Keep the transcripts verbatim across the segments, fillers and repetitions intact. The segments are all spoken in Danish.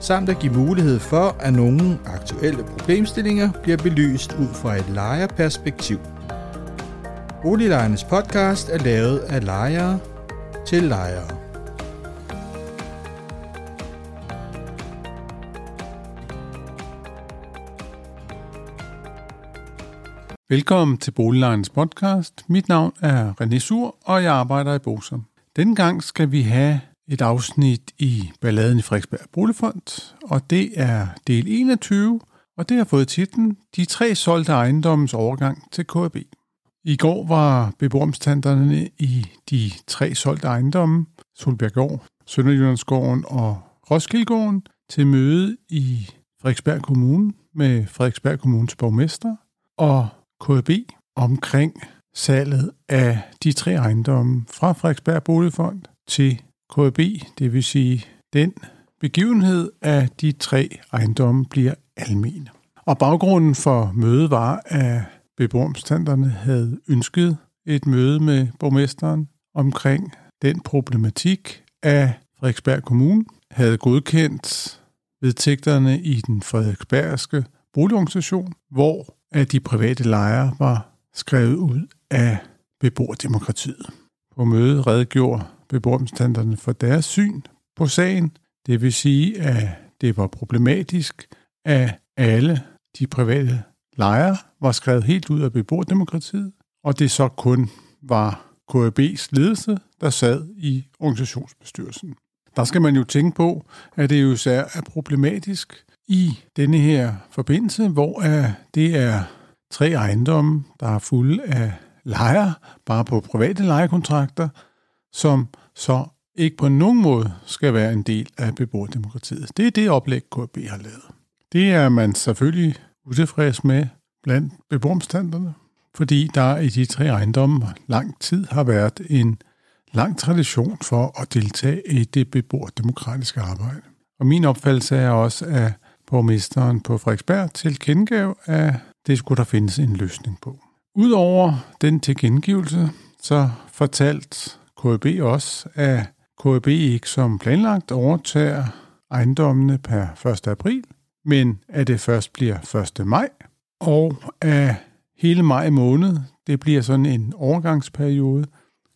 samt at give mulighed for, at nogle aktuelle problemstillinger bliver belyst ud fra et lejerperspektiv. Boliglejernes podcast er lavet af lejere til lejere. Velkommen til Boliglejernes podcast. Mit navn er René Suhr, og jeg arbejder i BOSAM. Denne gang skal vi have et afsnit i balladen i Frederiksberg Boligfond, og det er del enogtyve, og det har fået titlen De tre solgte ejendommens overgang til K A B. I går var beboerrepræsentanterne i de tre solgte ejendomme, Solbjerggård, Sønderjyllandsgården og Roskildegården, til møde i Frederiksberg Kommune med Frederiksberg Kommunes borgmester og K A B omkring salget af de tre ejendomme fra Frederiksberg Boligfond til K A B, det vil sige, den begivenhed af de tre ejendomme bliver almen. Og baggrunden for mødet var, at beboerrepræsentanterne havde ønsket et møde med borgmesteren omkring den problematik, at Frederiksberg Kommune havde godkendt vedtægterne i den frederiksbergske boligorganisation, hvor at de private lejere var skrevet ud af beboerdemokratiet. På mødet redegjorde beboerrepræsentanterne for deres syn på sagen. Det vil sige, at det var problematisk, at alle de private lejere var skrevet helt ud af beboerdemokratiet, og det så kun var K A B's ledelse, der sad i organisationsbestyrelsen. Der skal man jo tænke på, at det jo især er problematisk i denne her forbindelse, hvor det er tre ejendomme, der er fulde af lejere, bare på private lejekontrakter, som så ikke på nogen måde skal være en del af beboerdemokratiet. Det er det oplæg, K A B har lavet. Det er man selvfølgelig utilfreds med blandt beboerrepræsentanterne, fordi der i de tre ejendomme lang tid har været en lang tradition for at deltage i det beboerdemokratiske arbejde. Og min opfattelse er også, at borgmesteren på Frederiksberg tilkendegav, at det skulle der findes en løsning på. Udover den tilkendegivelse, så fortalt K A B også, at K A B ikke som planlagt overtager ejendommene per første april, men at det først bliver første maj, og at hele maj måned, det bliver sådan en overgangsperiode,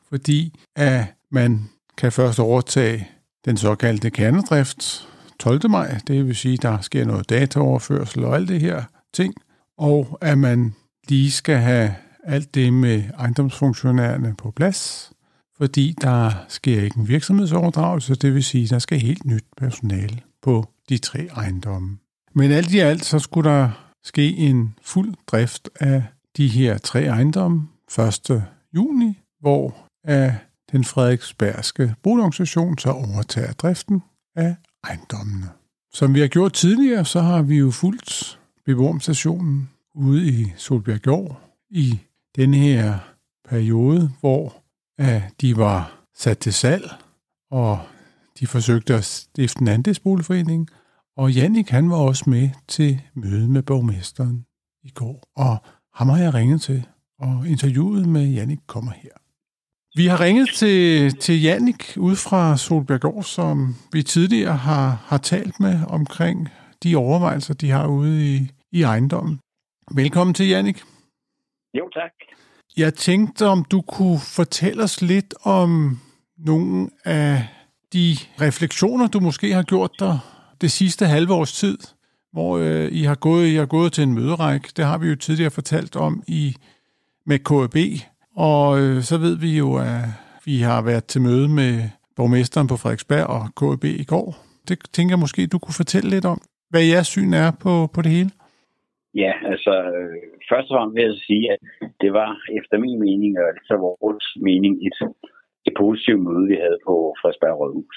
fordi at man kan først overtage den såkaldte kernedrift tolvte maj, det vil sige, at der sker noget dataoverførsel og alt det her ting, og at man lige skal have alt det med ejendomsfunktionærerne på plads, fordi der sker ikke en virksomhedsoverdragelse, det vil sige, at der skal helt nyt personale på de tre ejendomme. Men alt i alt, så skulle der ske en fuld drift af de her tre ejendomme første juni, hvor den frederiksbergske boligorganisation så overtager driften af ejendommene. Som vi har gjort tidligere, så har vi jo fulgt beboerstationen ude i Solbjerggård i denne her periode, hvor at de var sat til salg, og de forsøgte at stifte en andelsboligforening, og Jannik, han var også med til møde med borgmesteren i går, og ham har jeg ringet til, og interviewet med Jannik kommer her. Vi har ringet til, til Jannik ude fra Solbjerggård, som vi tidligere har, har talt med omkring de overvejelser, de har ude i, i ejendommen. Velkommen til, Jannik. Jo, tak. Jeg tænkte, om du kunne fortælle os lidt om nogle af de refleksioner, du måske har gjort dig det sidste halve års tid, hvor øh, I, har gået, I har gået til en møderække. Det har vi jo tidligere fortalt om i, med K A B, og øh, så ved vi jo, at vi har været til møde med borgmesteren på Frederiksberg og K A B i går. Det tænker jeg måske, du kunne fortælle lidt om, hvad jeres syn er på, på det hele. Ja, altså øh, først og fremmest vil jeg sige, at det var efter min mening, og det var vores mening, et, et positivt møde, vi havde på Frederiksberg Rådhus.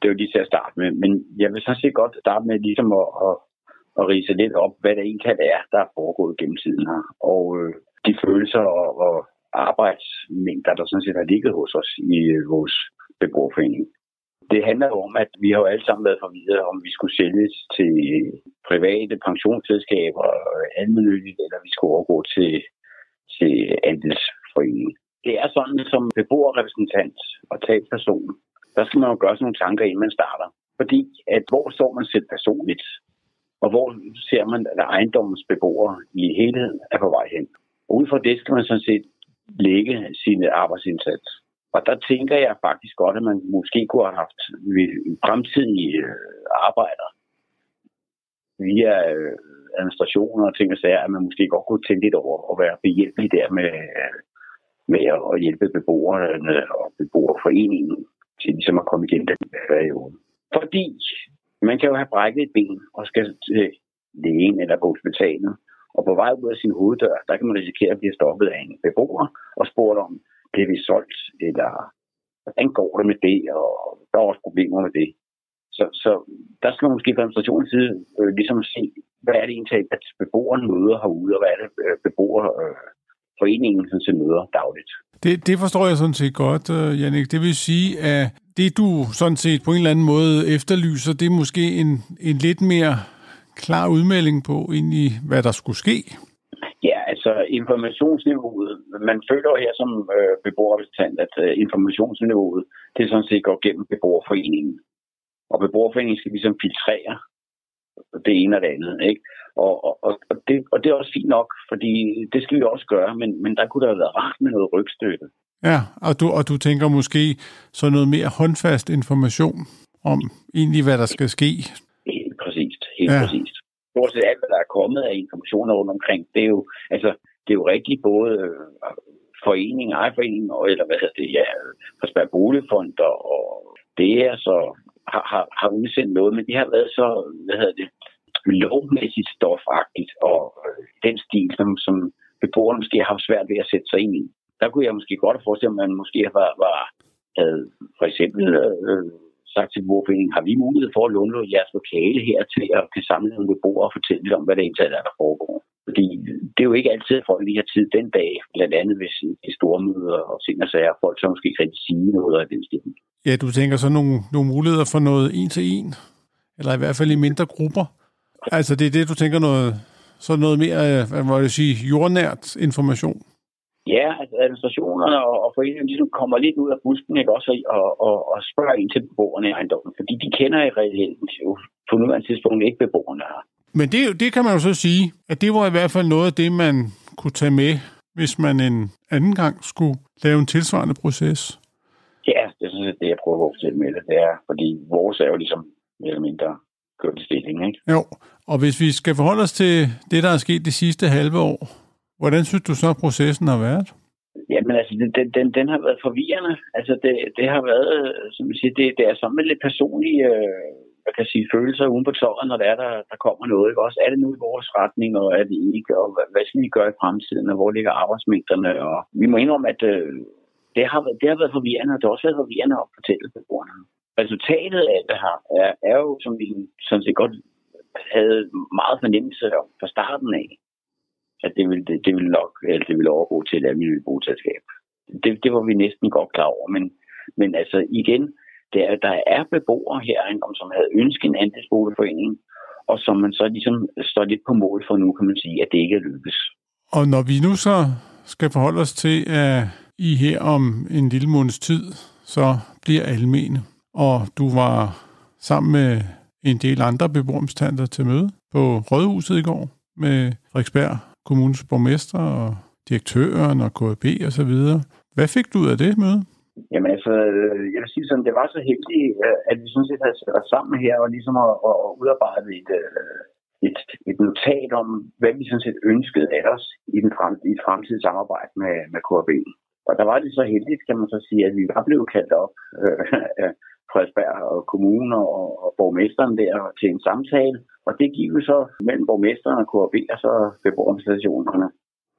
Det var lige til at starte med, men jeg vil sådan set godt starte med ligesom at, at at rise lidt op, hvad det egentlig er, der er foregået gennem tiden her. Og øh, de følelser og, og arbejdsmængder, der sådan set har ligget hos os i øh, vores beboerforening. Det handler jo om, at vi har jo alle sammen været forvirret, om vi skulle sælges til private pensionsselskaber og almennyttigt, eller vi skulle overgå til, til andelsforeningen. Det er sådan, som beboerrepræsentant og talsperson, der skal man jo gøre sådan nogle tanker, inden man starter. Fordi, at hvor står man selv personligt? Og hvor ser man, at ejendommens beboere i helheden er på vej hen? Og ud fra det skal man sådan set lægge sine arbejdsindsats. Og der tænker jeg faktisk godt, at man måske kunne have haft fremtidige arbejder via administrationer og ting og sager, at man måske godt kunne tænke lidt over at være behjælpelig der med, med at hjælpe beboerne og beboerforeningen til ligesom at komme igennem den periode. Fordi man kan jo have brækket et ben og skal til lægen eller på hospitalet, og på vej ud af sin hoveddør, der kan man risikere at blive stoppet af en beboer og spurgt om, det vi solgt, eller hvordan går det med det, og der er også problemer med det. Så, så der skal man måske fra administrationens side øh, ligesom se, hvad er det egentlig, at beboerne møder herude, og hvad er det, øh, beboerforeningen øh, sådan møder dagligt. Det, det forstår jeg sådan set godt, Jannik. Det vil sige, at det du sådan set på en eller anden måde efterlyser, det er måske en, en lidt mere klar udmelding på, egentlig, hvad der skulle ske. Ja, altså informationsniveauet. Man føler jo her som øh, beboerrepræsentant, at øh, informationsniveauet, det sådan set går gennem beboerforeningen. Og beboerforeningen skal ligesom filtrere det ene og det andet, ikke? Og, og, og, det, og det er også fint nok, fordi det skal vi også gøre, men, men der kunne der have været rart med noget rygstøtte. Ja, og du, og du tænker måske så noget mere håndfast information om egentlig, hvad der skal ske? Helt præcist, helt ja. præcist. Stort set alt, hvad der er kommet af informationer rundt omkring, det er jo, altså, det er jo rigtig både foreningen, ejerforeningen, eller hvad hedder det, ja, Frederiksberg Boligfond, og det er så, har, har, har udsendt noget, men de har været så, hvad hedder det, lovmæssigt stofagtigt, og den stil, som, som beboerne måske har haft svært ved at sætte sig ind i. Der kunne jeg måske godt forestille mig, at man måske var, var, havde for eksempel... Øh, sagt til beboerforeningen, har vi mulighed for at låne jeres lokale her til at kunne samle nogle beboere og fortælle lidt om, hvad det egentlig er, der foregår. Fordi det er jo ikke altid, at folk lige har tid den dag, blandt andet ved de store møder og senere sager, folk så måske ikke rigtig sige noget af den stil. Ja, du tænker så nogle, nogle muligheder for noget en til en, eller i hvert fald i mindre grupper. Altså det er det, du tænker noget, så noget mere, hvad må jeg sige, jordnært information. Ja, altså administrationerne og, og foreningerne ligesom kommer lidt ud af busken, ikke også, og, og, og spørger ind til beboerne i ejendommen, fordi de kender i realiteten jo på nuværende tidspunkt ikke beboerne her. Men det, det kan man jo så sige, at det var i hvert fald noget af det, man kunne tage med, hvis man en anden gang skulle lave en tilsvarende proces. Ja, det er sådan set det, jeg prøver at fortælle med det, det er, fordi vores er jo ligesom mere eller mindre kørt i stilling, ikke? Jo, og hvis vi skal forholde os til det, der er sket de sidste halve år, hvordan synes du så, at processen har været? Jamen altså, den, den, den har været forvirrende. Altså, det, det har været, som man siger, det, det er sådan med lidt personlige øh, jeg kan sige, følelser uden på tøjet, når der, er, der, der kommer noget. Ikke? Også er det nu i vores retning, og er det ikke, og hvad, hvad skal vi gøre i fremtiden, og hvor ligger arbejdsmængderne? Og vi må indrømme, at øh, det, har, det har været forvirrende, og det har også været forvirrende at fortælle beboerne. Resultatet af det her er, er jo, som vi sådan set godt havde meget fornemmelse af fra starten af, at det ville, det ville nok, eller det ville overgå til et almindeligt boligselskab. Det, det var vi næsten godt klar over, men, men altså igen, der, der er beboere her, som havde ønsket en andelsboligforening, og som man så ligesom står lidt på mål for nu, kan man sige, at det ikke er lykkes. Og når vi nu så skal forholde os til, at I her om en lille måneds tid, så bliver almene, og du var sammen med en del andre beboerrepræsentanter til møde på Rådhuset i går med Frederiksberg Kommunens borgmester og direktøren og K A B og så videre. Hvad fik du ud af det møde? Jamen altså, jeg vil sige sådan, det var så heldigt, at vi sådan set havde sat os sammen her og ligesom at, at udarbejde et, et, et notat om, hvad vi sådan set ønskede af os i, den frem, i et fremtidigt samarbejde med, med K A B. Og der var det så heldigt, kan man så sige, at vi var blevet kaldt op af Frederiksberg og kommunen og, og borgmesteren der til en samtale. Og det gik jo så mellem borgmesteren og K A B og så beboerorganisationerne,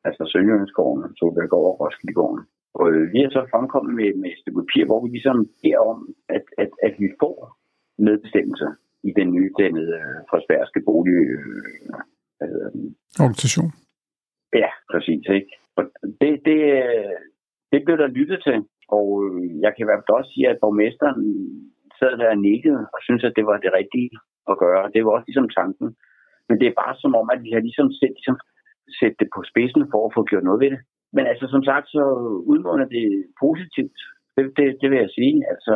altså Sønderjyllandsgården, Solbjerggård og Roskildegården. Og vi er så fremkommet med, med et stykke papir, hvor vi ligesom er om, at, at, at vi får medbestemmelse. i den nydannede frederiksbergske bolig, øh, hvad hedder den? Organisation. Ja, præcis, ikke? Og det, det, det blev der lyttet til, og jeg kan i hvert fald også sige, at borgmesteren sad der og nikkede og syntes, at det var det rigtige at gøre. Det var også ligesom tanken. Men det er bare som om, at vi har ligesom set, ligesom set det på spidsen for at få gjort noget ved det. Men altså som sagt, så udmunder det positivt. Det, det, det vil jeg sige. Altså,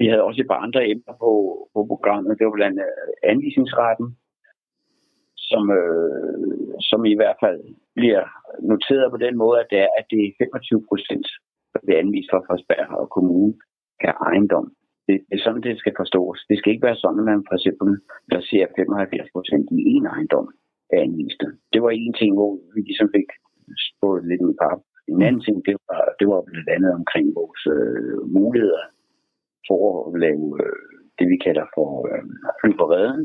vi havde også et par andre emner på, på programmet. Det var blandt andet anvisningsretten, som, øh, som i hvert fald bliver noteret på den måde, at det er, at det er femogtyve procent, der bliver anvist for Frederiksberg og kommunen af ejendom. Det er sådan, det skal forstås. Det skal ikke være sådan, at man for eksempel placerer femoghalvfjerds procent i en ejendom af anviste. Det var en ting, hvor vi ligesom fik spået lidt ud på. En anden ting, det var, det var blandt andet omkring vores øh, muligheder for at lave øh, det, vi kalder for øh, flyverreden.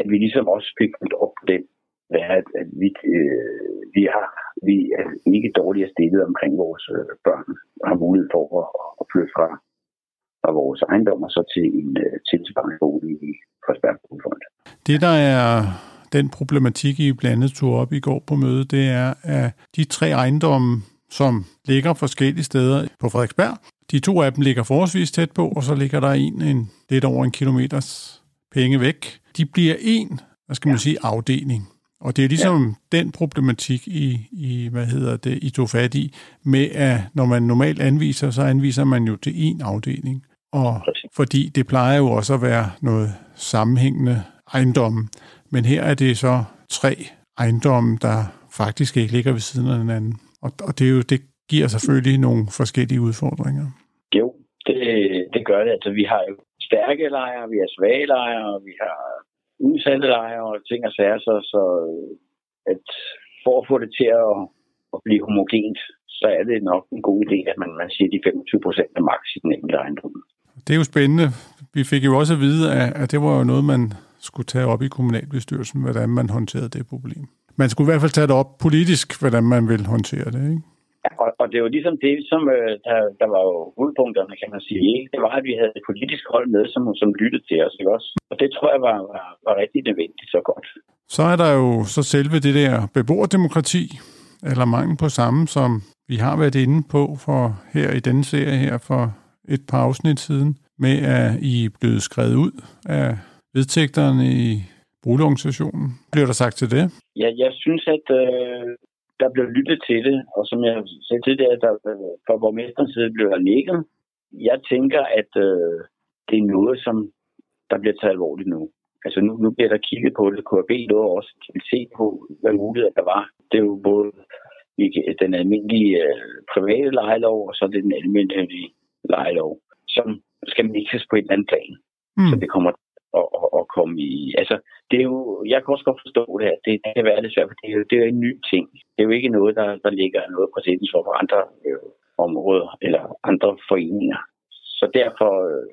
At vi ligesom også fik op på det, at, at vi, øh, vi, har, vi er ikke dårligere stillet omkring vores øh, børn, og har mulighed for at, at flytte fra, fra vores ejendommer så til en øh, tilsvarende bolig i Frederiksberg Boligfond. Det, der er den problematik, I blandt andet tog op i går på mødet, det er, at de tre ejendomme, som ligger forskellige steder på Frederiksberg. De to af dem ligger forholdsvis tæt på, og så ligger der en, en lidt over en kilometers penge væk. De bliver en, hvad skal man sige, afdeling. Og det er ligesom ja. Den problematik, I, I, hvad hedder det, I tog fat i, med at når man normalt anviser, så anviser man jo til en afdeling. Og fordi det plejer jo også at være noget sammenhængende ejendomme. Men her er det så tre ejendomme, der faktisk ikke ligger ved siden af hinanden. Og det, er jo, det giver selvfølgelig nogle forskellige udfordringer. Jo, det, det gør det. Altså, vi har jo stærke lejere, vi har svage lejere, vi har udsatte lejere og ting og sager. Så, så at for at få det til at, at blive homogent, så er det nok en god idé, at man, man siger de femogtyve procent af maks i den enkelte ejendom. Det er jo spændende. Vi fik jo også at vide, at, at det var jo noget, man skulle tage op i kommunalbestyrelsen, hvordan man håndterede det problem. Man skulle i hvert fald tage det op politisk, hvordan man vil håndtere det, ikke? Ja, og, og det var ligesom det, som der, der var jo hovedpunkterne, kan man sige. Ikke? Det var, at vi havde et politisk hold med, som, som lyttede til os, ikke også? Og det tror jeg var, var, var rigtig nødvendigt så godt. Så er der jo så selve det der beboerdemokrati, eller mangel på samme, som vi har været inde på for her i denne serie her for et par afsnit siden, med at I er blevet skrevet ud af vedtægterne i boligorganisationen. Bliver der sagt til det? Ja, jeg synes, at øh, der blev lyttet til det, og som jeg sagde tidligere, der fra borgmesterens side blev der nikket. Jeg tænker, at øh, det er noget, som der bliver taget alvorligt nu. Altså nu, nu bliver der kigget på det. K A B lå også til se på, hvad muligheder der var. Det er jo både den almindelige øh, private lejelov, og så det den almindelige lejelov, som skal mixes på et eller andet plan. Mm. Så det kommer Og, og, og komme i... Altså, det er jo... Jeg kan også godt forstå det her. Det, det kan være lidt svært, for det er, jo, det er jo en ny ting. Det er jo ikke noget, der, der ligger noget præcedens for andre øh, områder eller andre foreninger. Så derfor øh,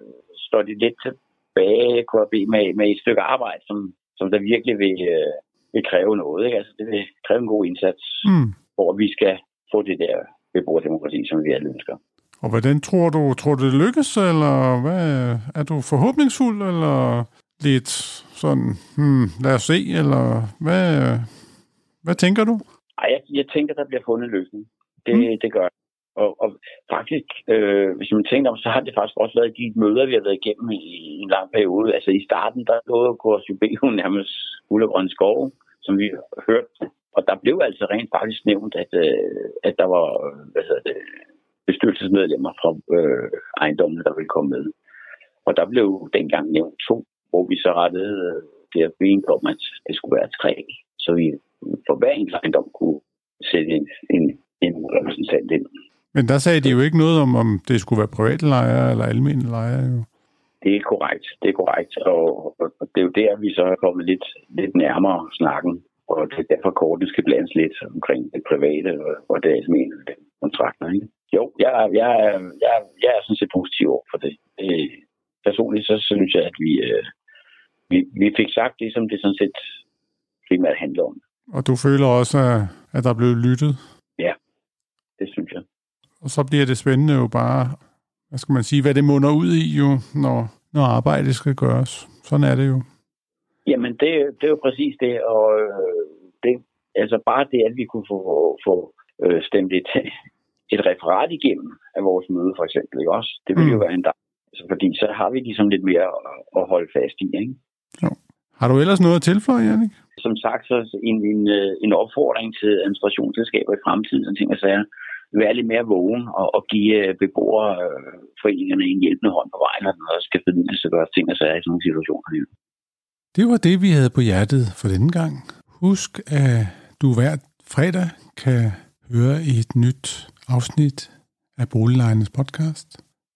står de lidt tilbage, K A B, med, med et stykke arbejde, som, som der virkelig vil, øh, vil kræve noget. Ikke? Altså, det vil kræve en god indsats, mm. hvor vi skal få det der beboerdemokrati, som vi alle ønsker. Og hvordan tror du, tror du det lykkes, eller hvad, er du forhåbningsfuld, eller lidt sådan, hmm, lad os se, eller hvad, hvad tænker du? Ej, jeg, jeg tænker, der bliver fundet løsning. Det, mm. det gør jeg. Og, og faktisk, øh, hvis man tænker om, så har det faktisk også været de møder, vi har været igennem i, i en lang periode. Altså i starten, der lå K A B nærmest Guldgrønskov, som vi hørte. Og der blev altså rent faktisk nævnt, at, at der var, hvad hedder det, bestyrelsesmedlemmer fra øh, ejendommene, der ville komme med. Og der blev dengang nævnt to, hvor vi så rettede øh, det her ben om, at det skulle være tre. Så vi for hver en ejendom kunne sætte en, en, en repræsentant ind. Men der sagde de jo ikke noget om, om det skulle være private lejere eller almindelige lejere. Jo. Det er korrekt, det er korrekt. Og, og det er jo der, vi så er kommet lidt, lidt nærmere snakken. Og det er derfor korten skal blandes lidt omkring det private og det almindelige kontrakter, ikke? Jo, jeg, jeg, jeg, jeg er sådan set positiv over for det. Øh, personligt så synes jeg, at vi, øh, vi, vi fik sagt det, som det sådan set primært handler om. Og du føler også, at der er blevet lyttet? Ja, det synes jeg. Og så bliver det spændende jo bare, hvad skal man sige, hvad det munder ud i jo, når, når arbejdet skal gøres. Så Sådan er det jo. Jamen, det, det er jo præcis det, og det, altså bare det, at vi kunne få, få stemt et, et referat igennem af vores møde, for eksempel, ikke også? Det ville mm. jo være en dag, altså, fordi så har vi ligesom lidt mere at holde fast i, ikke? Jo. Har du ellers noget at tilføje, Jannik? Som sagt, så en, en, en opfordring til administrationsselskaber i fremtiden, og ting og sager, være lidt mere vågen og, og give beboerforeningerne en hjælpende hånd på vejen, når der skal findes at gøre ting og sager i sådan nogle situationer. Det var det, vi havde på hjertet for denne gang. Husk, at du hver fredag kan høre et nyt afsnit af Boliglejernes Podcast.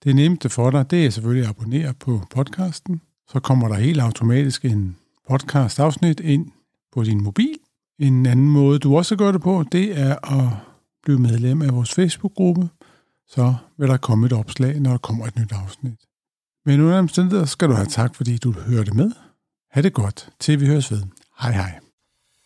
Det nemmeste for dig, det er selvfølgelig at abonnere på podcasten. Så kommer der helt automatisk en podcast-afsnit ind på din mobil. En anden måde, du også gør det på, det er at blive medlem af vores Facebook-gruppe. Så vil der komme et opslag, når der kommer et nyt afsnit. Men under omstændigheder skal du have tak, fordi du hørte med. Ha' det godt, til vi høres ved. Hej hej.